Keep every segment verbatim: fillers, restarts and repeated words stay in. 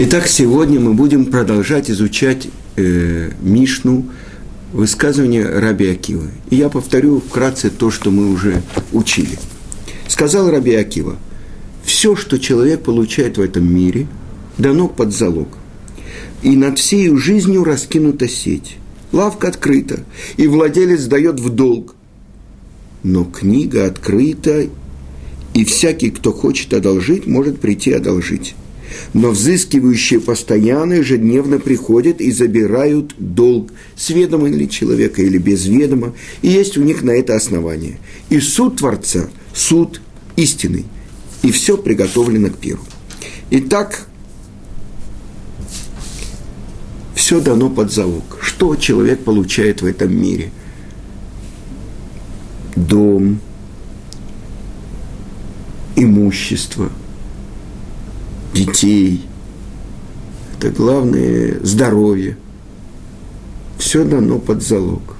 Итак, сегодня мы будем продолжать изучать э, Мишну, высказывание Раби Акивы. И я повторю вкратце то, что мы уже учили. Сказал Раби Акива: все, что человек получает в этом мире, дано под залог. И над всей жизнью раскинута сеть. Лавка открыта, и владелец дает в долг. Но книга открыта, и всякий, кто хочет одолжить, может прийти одолжить. Но взыскивающие постоянно ежедневно приходят и забирают долг, с ведома ли человека или без ведома, и есть у них на это основание. И суд Творца, суд истинный, и все приготовлено к пиру. Итак, все дано под залог. Что человек получает в этом мире? Дом, имущество, детей, это главное, здоровье. Все дано под залог.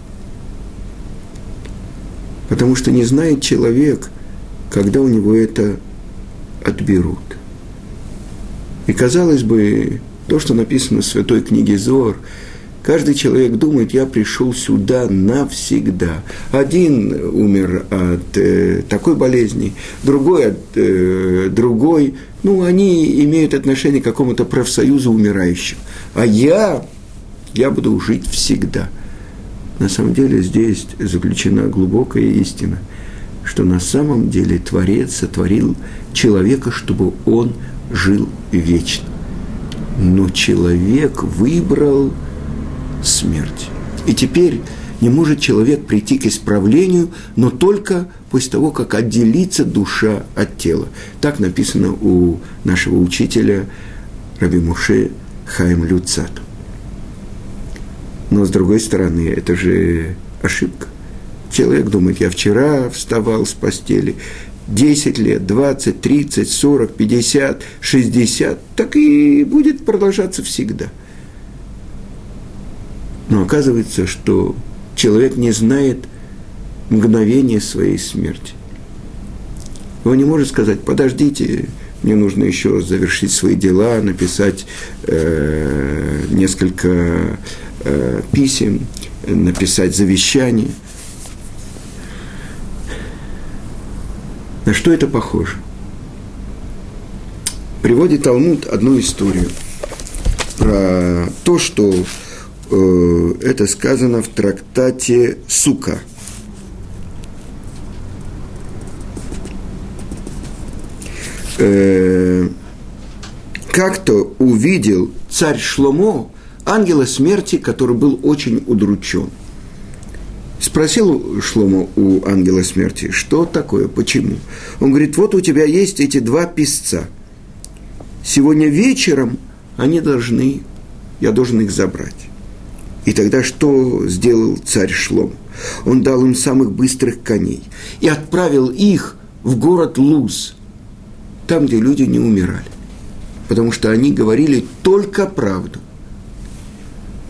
Потому что не знает человек, когда у него это отберут. И, казалось бы, то, что написано в Святой книге Зоар, каждый человек думает: я пришел сюда навсегда. Один умер от э, такой болезни, другой от э, другой. Ну, они имеют отношение к какому-то профсоюзу умирающих. А я, я буду жить всегда. На самом деле здесь заключена глубокая истина, что на самом деле Творец сотворил человека, чтобы он жил вечно. Но человек выбрал смерть. И теперь не может человек прийти к исправлению, но только после того, как отделится душа от тела. Так написано у нашего учителя Раби Муше Хаим Луцатто. Но, с другой стороны, это же ошибка. Человек думает: я вчера вставал с постели, десять лет, двадцать, тридцать, сорок, пятьдесят, шестьдесят, так и будет продолжаться всегда. Но оказывается, что человек не знает мгновения своей смерти. Он не может сказать: подождите, мне нужно еще завершить свои дела, написать э, несколько э, писем, написать завещание. На что это похоже? Приводит Талмуд одну историю про то, что это сказано в трактате «Сука». Как-то увидел царь Шломо ангела смерти, который был очень удручен. Спросил Шломо у ангела смерти: что такое, почему? Он говорит: вот у тебя есть эти два писца. Сегодня вечером они должны, я должен их забрать. И тогда что сделал царь Шлом? Он дал им самых быстрых коней и отправил их в город Луз, там, где люди не умирали, потому что они говорили только правду.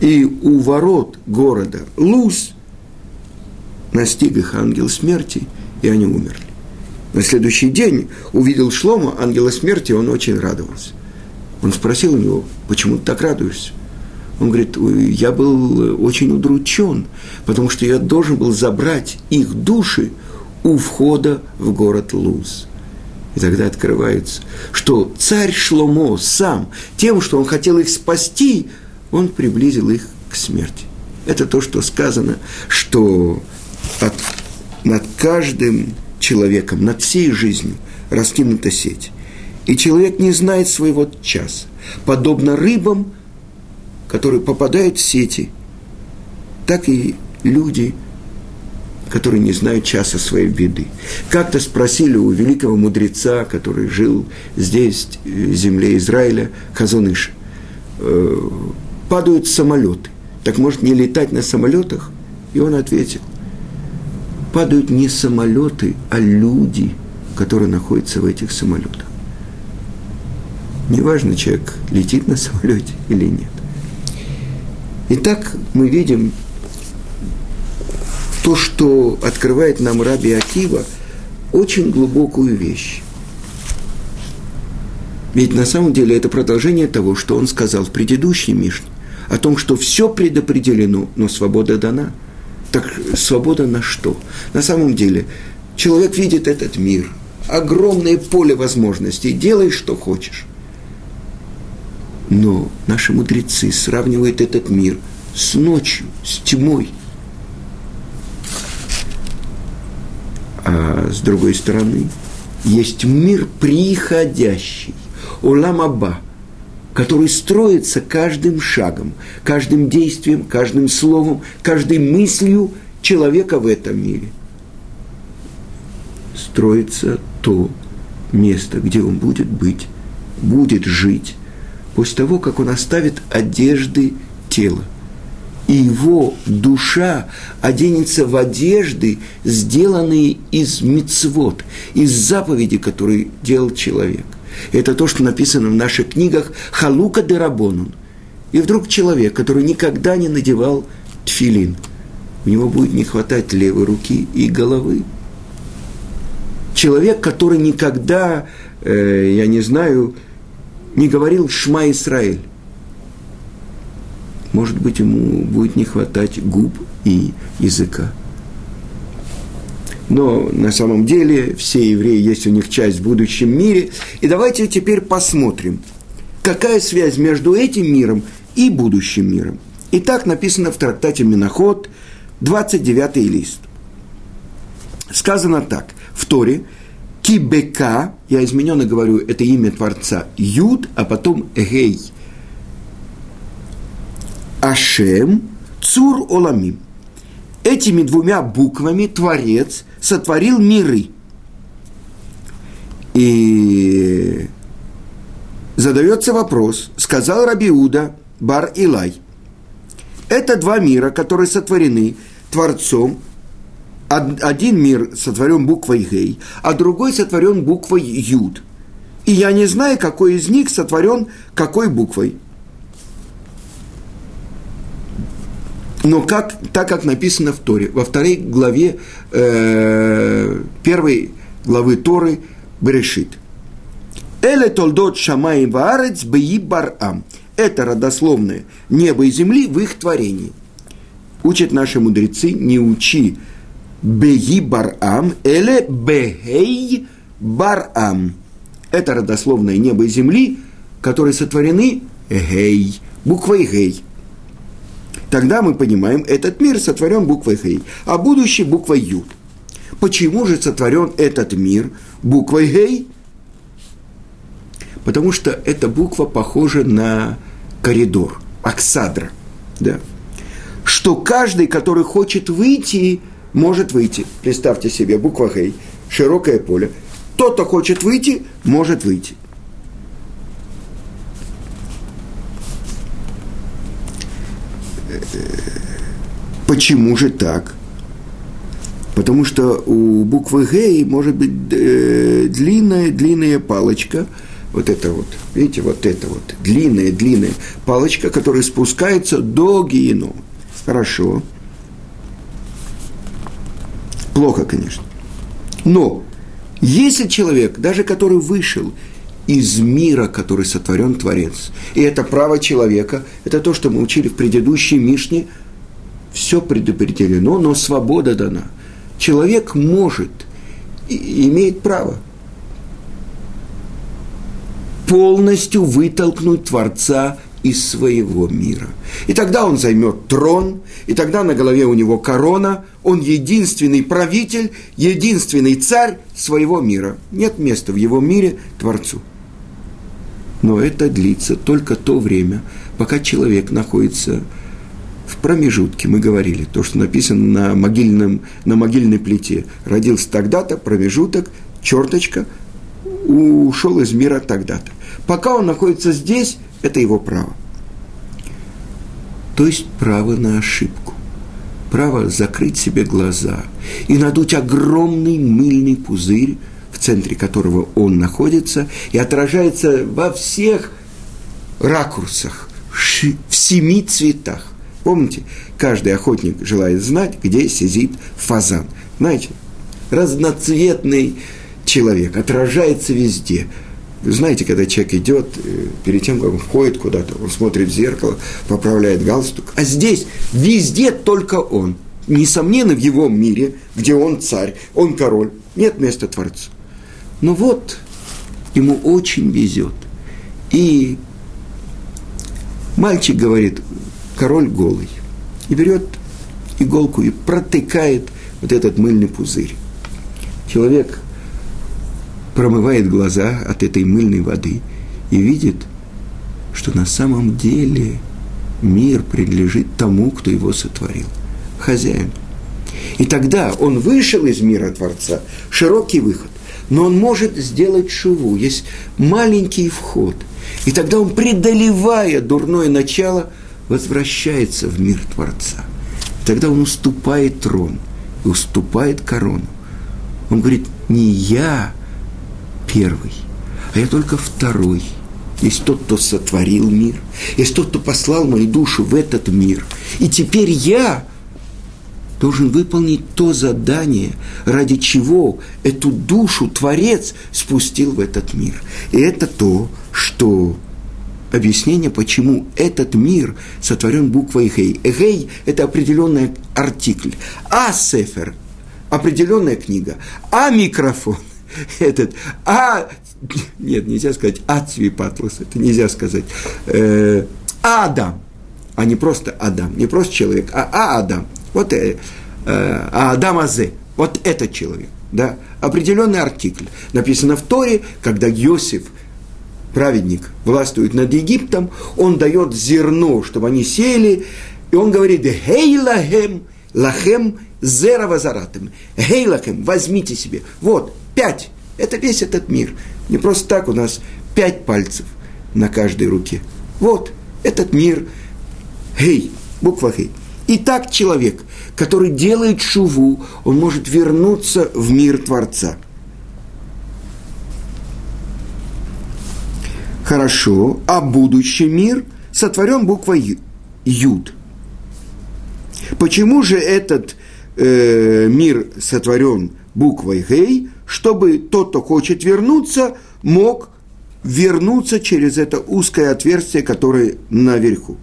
И у ворот города Луз настиг их ангел смерти, и они умерли. На следующий день увидел Шлома ангела смерти, он очень радовался. Он спросил у него: почему ты так радуешься? Он говорит: я был очень удручен, потому что я должен был забрать их души у входа в город Луз. И тогда открывается, что царь Шломо сам, тем, что он хотел их спасти, он приблизил их к смерти. Это то, что сказано, что от, над каждым человеком, над всей жизнью раскинута сеть. И человек не знает своего часа. Подобно рыбам, которые попадают в сети, так и люди, которые не знают часа своей беды. Как-то спросили у великого мудреца, который жил здесь, в земле Израиля, Хазуныши: падают самолеты, так может не летать на самолетах? И он ответил: падают не самолеты, а люди, которые находятся в этих самолетах. Неважно, человек летит на самолете или нет. Итак, мы видим то, что открывает нам Раби Акива, очень глубокую вещь. Ведь на самом деле это продолжение того, что он сказал в предыдущей Мишне, о том, что все предопределено, но свобода дана. Так свобода на что? На самом деле человек видит этот мир, огромное поле возможностей, делай, что хочешь. Но наши мудрецы сравнивают этот мир с ночью, с тьмой. А с другой стороны, есть мир приходящий, улам аба, который строится каждым шагом, каждым действием, каждым словом, каждой мыслью человека в этом мире. Строится то место, где он будет быть, будет жить, после того, как он оставит одежды тела. И его душа оденется в одежды, сделанные из мицвот, из заповедей, которые делал человек. Это то, что написано в наших книгах «Халука де Рабонун». И вдруг человек, который никогда не надевал тфилин, у него будет не хватать левой руки и головы. Человек, который никогда, э, я не знаю, не говорил «Шма Исраэль», может быть, ему будет не хватать губ и языка. Но на самом деле все евреи, есть у них часть в будущем мире. И давайте теперь посмотрим, какая связь между этим миром и будущим миром. И так написано в трактате Миноход, двадцать девятый лист. Сказано так, в Торе, «Кибека», я измененно говорю, это имя Творца, «Юд», а потом «Гей», «Ашем», «Цур Оламим». Этими двумя буквами Творец сотворил миры. И задается вопрос, сказал Раби Уда бар Илай, это два мира, которые сотворены Творцом. Один мир сотворен буквой Гей, а другой сотворен буквой Юд. И я не знаю, какой из них сотворен какой буквой. Но как, так, как написано в Торе, во второй главе, э, первой главы Торы Брешит. «Эле толдот шамай ваарец беи барам». Это родословное небо и земли в их творении. Учат наши мудрецы, не учи беи барам, эле бегей барам. Это родословное небо и земли, которые сотворены гей, буквой гей. Тогда мы понимаем, этот мир сотворен буквой Хей, а будущий буквой Юд. Почему же сотворен этот мир буквой Хей? Потому что эта буква похожа на коридор, оксадра. Да? Что каждый, который хочет выйти, может выйти. Представьте себе, буква Хей, широкое поле. Тот, кто хочет выйти, может выйти. Почему же так? Потому что у буквы Гей может быть длинная-длинная палочка, вот это вот, видите, вот это вот, длинная-длинная палочка, которая спускается до геенома. Хорошо. Плохо, конечно. Но если человек, даже который вышел из мира, который сотворен Творец, и это право человека, это то, что мы учили в предыдущей Мишне, все предопределено, но свобода дана. Человек может, и имеет право полностью вытолкнуть Творца из своего мира. И тогда он займет трон, и тогда на голове у него корона, он единственный правитель, единственный царь своего мира. Нет места в его мире Творцу. Но это длится только то время, пока человек находится в промежутке, мы говорили, то, что написано на, могильном, на могильной плите. Родился тогда-то, промежуток, черточка, ушел из мира тогда-то. Пока он находится здесь, это его право. То есть право на ошибку. Право закрыть себе глаза и надуть огромный мыльный пузырь, в центре которого он находится, и отражается во всех ракурсах, в семи цветах. Помните, каждый охотник желает знать, где сидит фазан. Знаете, разноцветный человек отражается везде. Знаете, когда человек идет, перед тем, как он входит куда-то, он смотрит в зеркало, поправляет галстук. А здесь везде только он. Несомненно, в его мире, где он царь, он король, нет места Творцу. Но вот ему очень везет. И мальчик говорит, король голый. И берет иголку и протыкает вот этот мыльный пузырь. Человек промывает глаза от этой мыльной воды и видит, что на самом деле мир принадлежит тому, кто его сотворил, хозяин. И тогда он вышел из мира Творца, широкий выход, но он может сделать шуву, есть маленький вход. И тогда он, преодолевая дурное начало, возвращается в мир Творца. И тогда он уступает трон, уступает корону. Он говорит, не я первый, а я только второй. Есть тот, кто сотворил мир, есть тот, кто послал мою душу в этот мир. И теперь я должен выполнить то задание, ради чего эту душу Творец спустил в этот мир. И это то, что объяснение, почему этот мир сотворен буквой Гей. Гей – это определенный артикль. А сефер – определенная книга. А микрофон – этот. А… Нет, нельзя сказать «А цвипатлас», это нельзя сказать. Э, Адам. А не просто Адам, не просто человек, а, а Адам. Вот э, э, Адам Азе, вот этот человек, да, определенный артикль. Написано в Торе, когда Иосиф, праведник, властвует над Египтом, он дает зерно, чтобы они сеяли, и он говорит «Гей лахем, лахем зера вазаратем». «Гей лахем, возьмите себе». Вот, пять. Это весь этот мир. Не просто так у нас пять пальцев на каждой руке. Вот, этот мир. Гей, буква Гей. Итак, человек, который делает шуву, он может вернуться в мир Творца. Хорошо, а будущий мир сотворен буквой Юд. Почему же этот э, мир сотворен буквой Гей? Чтобы тот, кто хочет вернуться, мог вернуться через это узкое отверстие, которое наверху.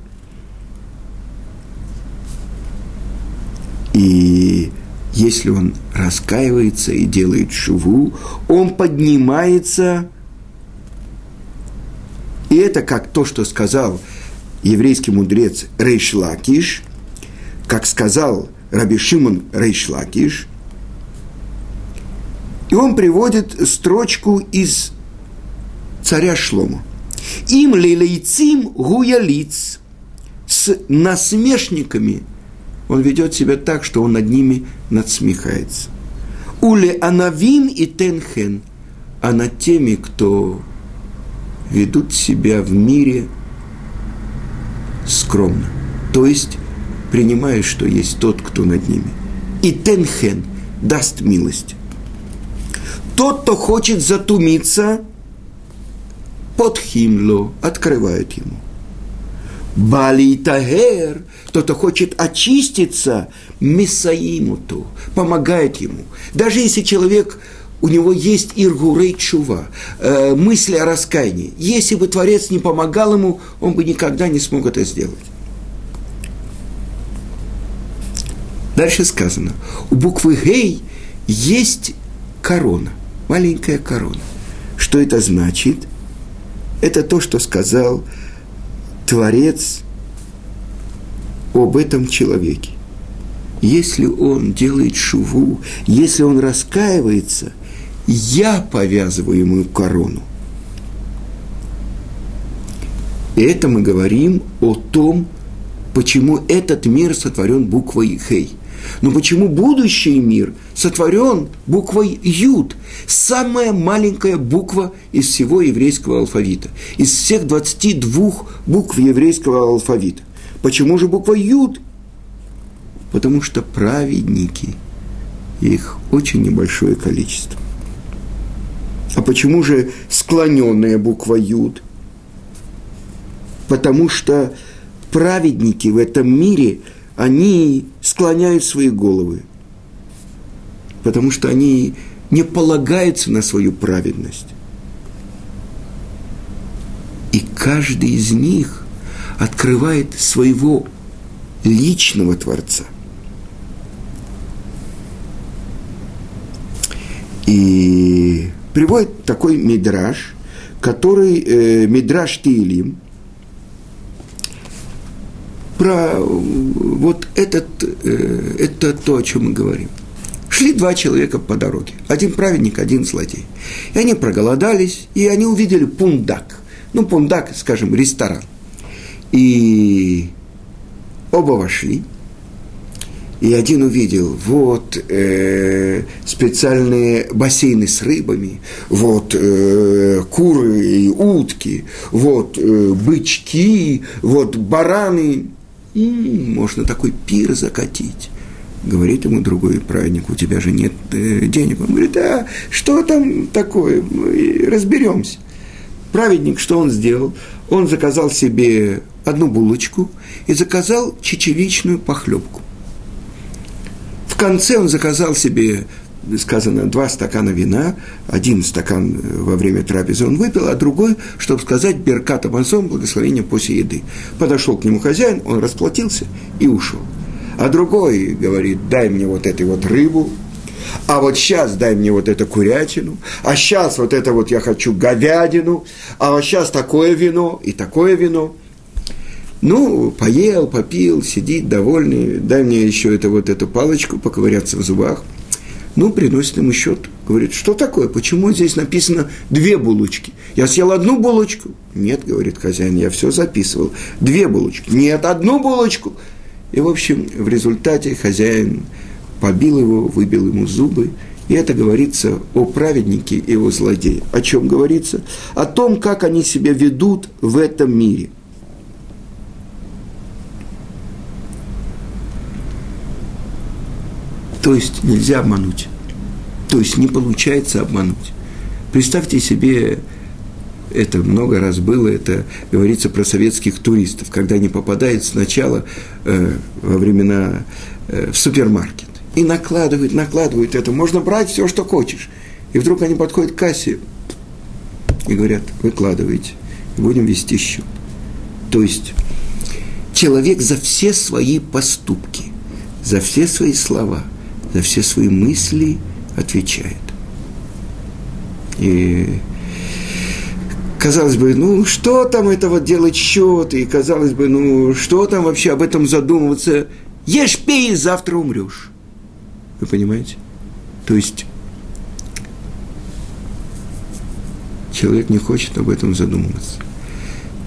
И если он раскаивается и делает шуву, он поднимается. И это как то, что сказал еврейский мудрец Реш Лакиш, как сказал Раби Шимон Реш Лакиш. И он приводит строчку из царя Шломо. «Им лилейцим гуялиц» с насмешниками. Он ведет себя так, что он над ними надсмехается. «Уле анавим и тенхен», а над теми, кто ведут себя в мире скромно, то есть принимая, что есть тот, кто над ними. «И тенхен» даст милость. Тот, кто хочет затумиться, под химло открывают ему. Балитагер, тот, кто хочет очиститься, месаимуту, помогает ему. Даже если человек, у него есть иргурей чува, э, мысли о раскаянии. Если бы Творец не помогал ему, он бы никогда не смог это сделать. Дальше сказано. У буквы Гей есть корона, маленькая корона. Что это значит? Это то, что сказал Творец об этом человеке. Если он делает шуву, если он раскаивается, я повязываю ему корону. И это мы говорим о том, почему этот мир сотворен буквой Хей. Но почему будущий мир сотворен буквой Юд, самая маленькая буква из всего еврейского алфавита, из всех двадцати двух букв еврейского алфавита? Почему же буква Юд? Потому что праведники, их очень небольшое количество. А почему же склоненная буква Юд? Потому что праведники в этом мире, они склоняют свои головы, потому что они не полагаются на свою праведность. каждый из них открывает своего личного Творца. И приводит такой мидраш, который э, Мидраш Тилим, про вот этот, э, это то, о чем мы говорим. Шли два человека по дороге, один праведник, один злодей. И они проголодались, и они увидели пундак. Ну, пундак, скажем, ресторан. И оба вошли, и один увидел, вот э, специальные бассейны с рыбами, вот э, куры и утки, вот э, бычки, вот бараны. М-м, можно такой пир закатить. Говорит ему другой праведник, у тебя же нет э, денег. Он говорит, а что там такое, мы разберемся. Праведник, что он сделал? Он заказал себе одну булочку и заказал чечевичную похлебку. В конце он заказал себе, сказано, два стакана вина. Один стакан во время трапезы он выпил, а другой, чтобы сказать, беркат амазон, благословение после еды. Подошел к нему хозяин, он расплатился и ушел. А другой говорит, дай мне вот эту вот рыбу, а вот сейчас дай мне вот эту курятину, а сейчас вот это вот я хочу говядину, а вот сейчас такое вино и такое вино. Ну, поел, попил, сидит довольный, дай мне еще это, вот эту палочку, поковыряться в зубах. Ну, приносит ему счет, говорит, что такое, почему здесь написано две булочки? Я съел одну булочку? Нет, говорит хозяин, я все записывал. Две булочки. Нет, одну булочку. И, в общем, в результате хозяин побил его, выбил ему зубы. И это говорится о праведнике и о злодее. О чем говорится? О том, как они себя ведут в этом мире. То есть нельзя обмануть. То есть не получается обмануть. Представьте себе... Это много раз было, это говорится про советских туристов, когда они попадают сначала э, во времена э, в супермаркет и накладывают, накладывают это, можно брать все, что хочешь. И вдруг они подходят к кассе и говорят, выкладывайте, будем вести счет. То есть человек за все свои поступки, за все свои слова, за все свои мысли отвечает. И... Казалось бы, ну, что там это вот делать счет, и, казалось бы, ну, что там вообще об этом задумываться? Ешь, пей, завтра умрешь. Вы понимаете? То есть, человек не хочет об этом задумываться.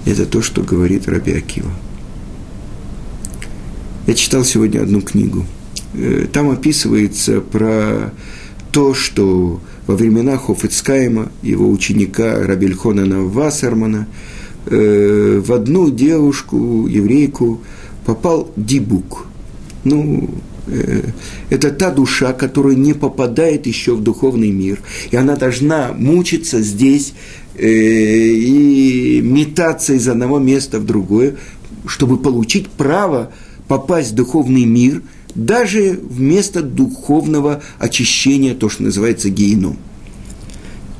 Это то, что говорит Раби Акива. Я читал сегодня одну книгу. Там описывается про то, что... Во времена Хафец Хаима, его ученика Рабби Эльханана Вассермана, э, в одну девушку, еврейку, попал дибук. Ну, э, это та душа, которая не попадает еще в духовный мир, и она должна мучиться здесь э, и метаться из одного места в другое, чтобы получить право попасть в духовный мир, даже вместо духовного очищения, то, что называется геном.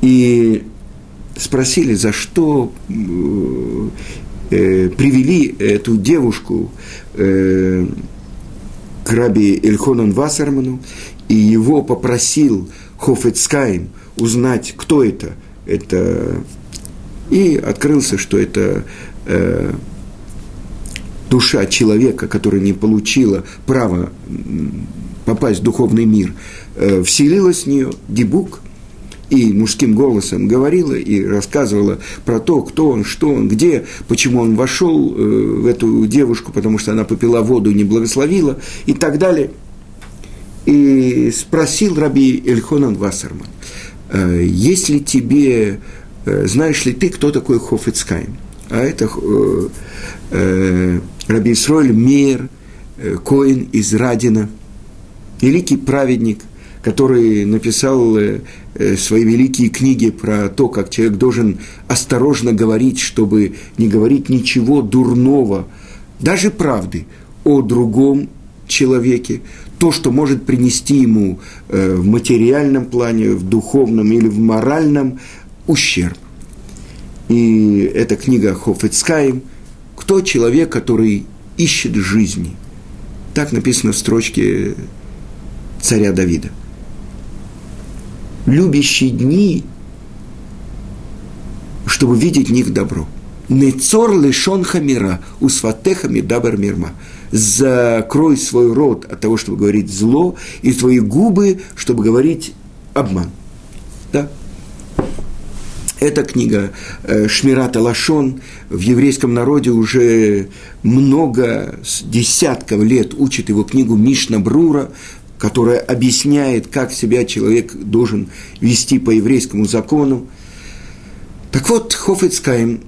И спросили, за что э, привели эту девушку э, к Рабби Эльханану Вассерману, и его попросил Хафец Хаим узнать, кто это. это. И открылся, что это... Э, душа человека, которая не получила права попасть в духовный мир, вселилась в нее дибук и мужским голосом говорила и рассказывала про то, кто он, что он, где, почему он вошел в эту девушку, потому что она попила воду и не благословила, и так далее. И спросил Рабби Эльханан Вассерман, есть ли тебе, знаешь ли ты, кто такой Хафец Хаим? А это э, э, Раби Исроэль Меир Коэн из Радина, великий праведник, который написал э, свои великие книги про то, как человек должен осторожно говорить, чтобы не говорить ничего дурного, даже правды о другом человеке, то, что может принести ему э, в материальном плане, в духовном или в моральном ущерб. И это книга Хафец Хаим. Кто человек, который ищет жизни? Так написано в строчке царя Давида. Любящий дни, чтобы видеть в них добро. Нецор лишон хамира, усватехами дабар мирма. Закрой свой рот от того, чтобы говорить зло, и твои губы, чтобы говорить обман. Да? Эта книга Шмират Алашон в еврейском народе уже много десятков лет учит его книгу Мишна Брура, которая объясняет, как себя человек должен вести по еврейскому закону. Так вот, Хафец Хаим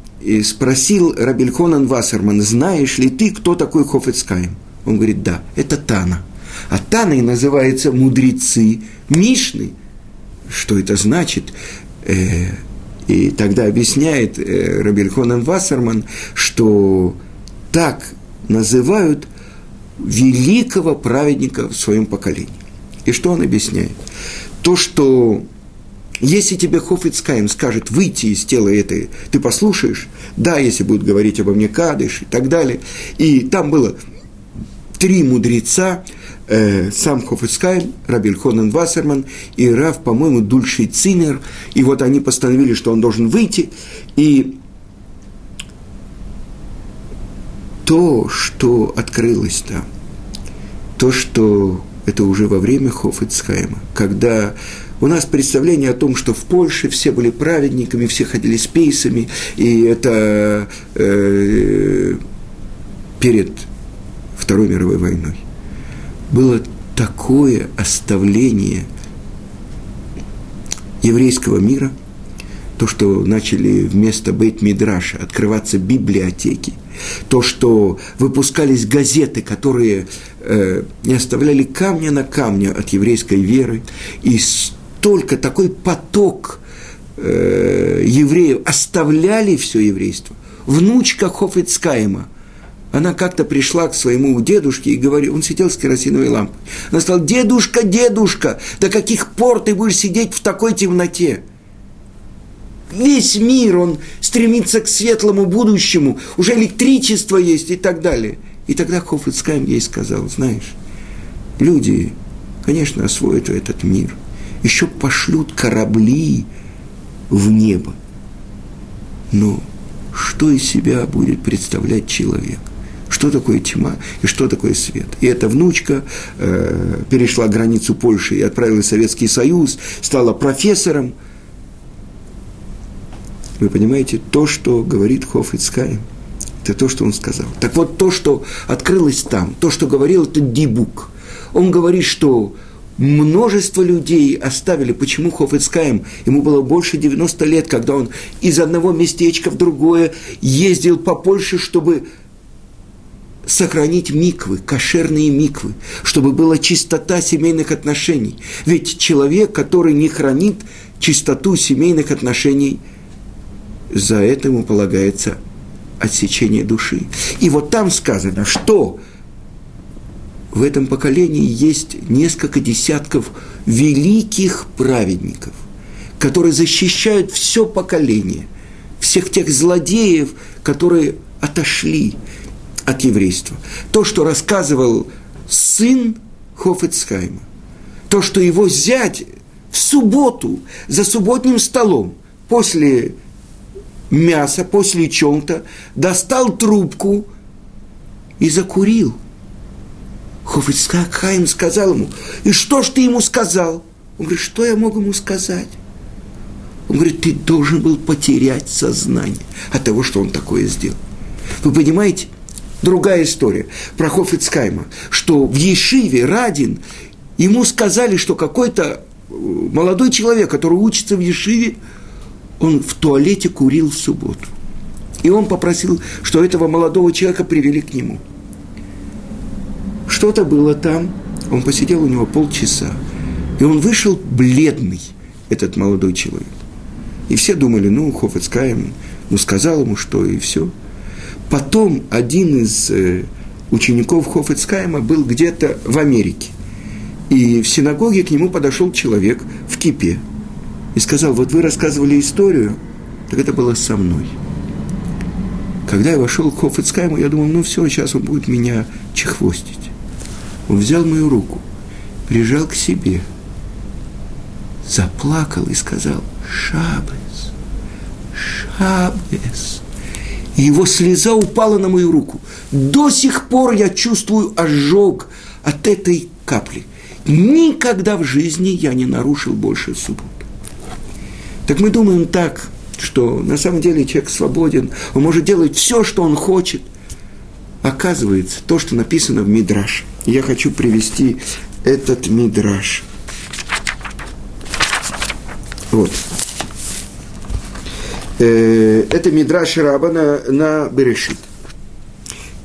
спросил Рабби Эльханан Вассерман: знаешь ли ты, кто такой Хафец Хаим? Он говорит: да, это Тана. А Таной называются мудрецы Мишны. Что это значит? И тогда объясняет Рабби Эльханан Вассерман, что так называют великого праведника в своем поколении. И что он объясняет? То, что если тебе Хафец Хаим скажет выйти из тела этой, ты послушаешь, да, если будут говорить обо мне кадыш и так далее. И там было три мудреца, э, сам Хафец Хаим, Рабби Эльханан Вассерман и Рав, по-моему, Дульча Циммер. И вот они постановили, что он должен выйти. И то, что открылось там, то, что это уже во время Хафец Хаима, когда... У нас представление о том, что в Польше все были праведниками, все ходили с пейсами, и это э, перед Второй мировой войной. Было такое оставление еврейского мира, то, что начали вместо бейт-мидраша открываться библиотеки, то, что выпускались газеты, которые э, не оставляли камня на камне от еврейской веры, и только такой поток э, евреев оставляли все еврейство. Внучка Хафец Хаима, она как-то пришла к своему дедушке и говорила, он сидел с керосиновой лампой, она сказала: дедушка, дедушка, до каких пор ты будешь сидеть в такой темноте? Весь мир, он стремится к светлому будущему, уже электричество есть и так далее. И тогда Хафец Хаим ей сказал: знаешь, люди, конечно, освоят этот мир, еще пошлют корабли в небо. Но что из себя будет представлять человек? Что такое тьма и что такое свет? И эта внучка э, перешла границу Польши и отправилась в Советский Союз, стала профессором. Вы понимаете, то, что говорит Хафец Хаим, это то, что он сказал. Так вот, то, что открылось там, то, что говорил, это дибук. Он говорит, что множество людей оставили. Почему Хафец Хаим? Ему было больше девяноста лет, когда он из одного местечка в другое ездил по Польше, чтобы сохранить миквы, кошерные миквы, чтобы была чистота семейных отношений. Ведь человек, который не хранит чистоту семейных отношений, за это ему полагается отсечение души. И вот там сказано, что... В этом поколении есть несколько десятков великих праведников, которые защищают все поколение, всех тех злодеев, которые отошли от еврейства. То, что рассказывал сын Хафец Хаима, то, что его зять в субботу за субботним столом после мяса, после чонта, достал трубку и закурил. Хафец Хаим сказал ему: и что ж ты ему сказал? Он говорит: что я мог ему сказать? Он говорит: ты должен был потерять сознание от того, что он такое сделал. Вы понимаете? Другая история про Хафец Хаима, что в Ешиве Радин ему сказали, что какой-то молодой человек, который учится в Ешиве, он в туалете курил в субботу. И он попросил, что этого молодого человека привели к нему. Что-то было там, он посидел у него полчаса, и он вышел бледный, этот молодой человек. И все думали, ну, Хафец Хаим, ну, сказал ему что, и все. Потом один из э, учеников Хафец Хаима был где-то в Америке, и в синагоге к нему подошел человек в кипе и сказал: вот вы рассказывали историю так это было со мной. Когда я вошел к Хафец Хаиму, я думал, ну все, сейчас он будет меня чехвостить. Он взял мою руку, прижал к себе, заплакал и сказал: «Шабес, Шабес». И его слеза упала на мою руку. До сих пор я чувствую ожог от этой капли. Никогда в жизни я не нарушил больше субботу. Так мы думаем так, что на самом деле человек свободен, он может делать все, что он хочет. Оказывается, то, что написано в Мидраше. Я хочу привести этот Мидраш. Вот. Это Мидраш Рабана на Брешит.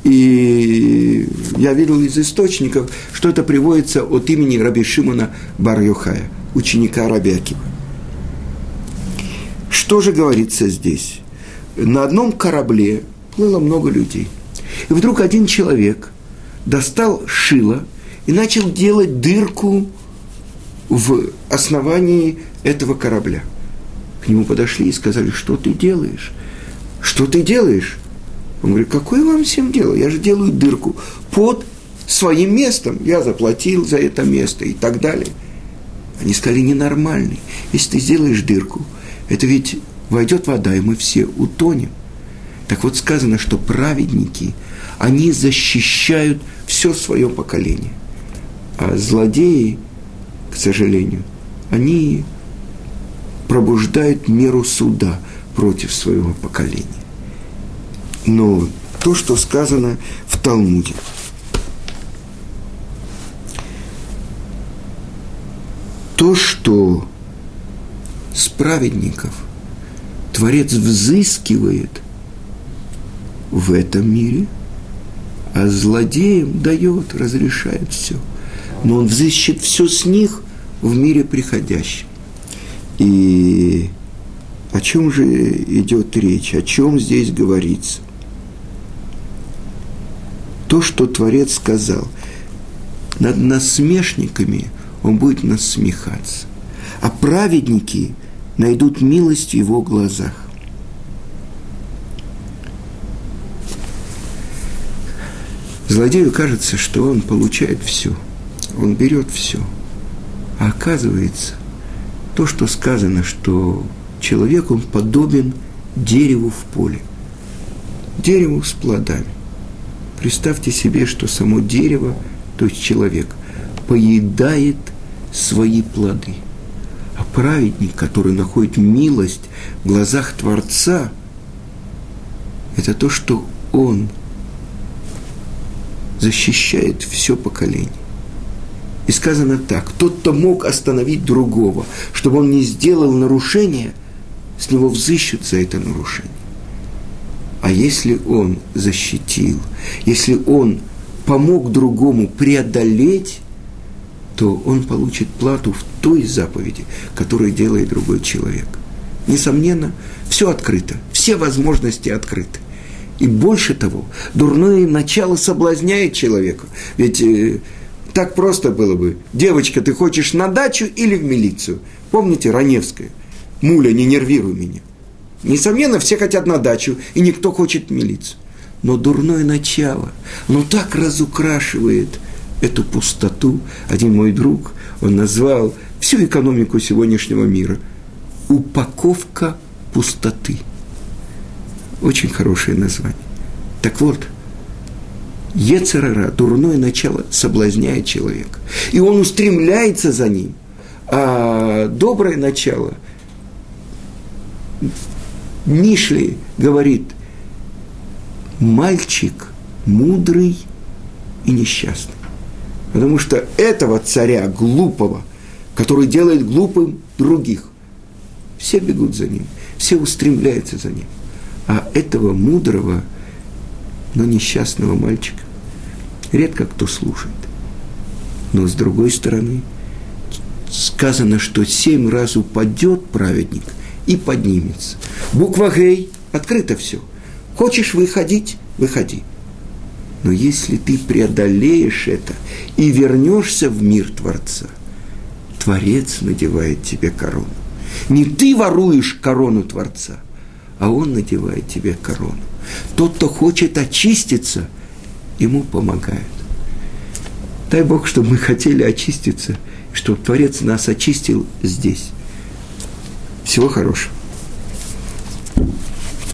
И я видел из источников, что это приводится от имени Раби Шимона Бар Йохая, ученика Раби Акива. Что же говорится здесь? На одном корабле плыло много людей. И вдруг один человек достал шило и начал делать дырку в основании этого корабля. К нему подошли и сказали: «Что ты делаешь? Что ты делаешь?» Он говорит: «Какое вам всем дело? Я же делаю дырку под своим местом. Я заплатил за это место» и так далее. Они сказали: «Ненормальный. Если ты сделаешь дырку, это ведь войдет вода, и мы все утонем». Так вот сказано, что праведники, они защищают все свое поколение. А злодеи, к сожалению, они... пробуждает меру суда против своего поколения. Но то, что сказано в Талмуде. То, что с праведников Творец взыскивает в этом мире, а злодеям дает, разрешает все. Но он взыщет все с них в мире приходящем. И о чем же идет речь, о чем здесь говорится? То, что Творец сказал, над насмешниками он будет насмехаться, а праведники найдут милость в его глазах. Злодею кажется, что он получает все, он берет все, а оказывается... То, что сказано, что человек, он подобен дереву в поле, дереву с плодами. Представьте себе, что само дерево, то есть человек, поедает свои плоды. А праведник, который находит милость в глазах Творца, это то, что он защищает все поколение. И сказано так: тот, кто мог остановить другого, чтобы он не сделал нарушения, с него взыщут за это нарушение. А если он защитил, если он помог другому преодолеть, то он получит плату в той заповеди, которую делает другой человек. Несомненно, все открыто, все возможности открыты. И больше того, дурное начало соблазняет человека. Ведь... так просто было бы. Девочка, ты хочешь на дачу или в милицию? Помните, Раневская? Муля, не нервируй меня. Несомненно, все хотят на дачу, и никто хочет в милицию. Но дурное начало, оно так разукрашивает эту пустоту. Один мой друг, он назвал всю экономику сегодняшнего мира «Упаковка пустоты». Очень хорошее название. Так вот, йецер ара, дурное начало, соблазняет человека. И он устремляется за ним. А доброе начало, Мишли говорит: мальчик мудрый и несчастный. Потому что этого царя глупого, который делает глупым других, все бегут за ним, все устремляются за ним. А этого мудрого, но несчастного мальчика редко кто слушает. Но с другой стороны, сказано, что семь раз упадет праведник и поднимется. Буква Гей, открыто все. Хочешь выходить, выходи. Но если ты преодолеешь это и вернешься в мир Творца, Творец надевает тебе корону. Не ты воруешь корону Творца, а он надевает тебе корону. Тот, кто хочет очиститься, ему помогают. Дай Бог, чтобы мы хотели очиститься, чтобы Творец нас очистил здесь. Всего хорошего.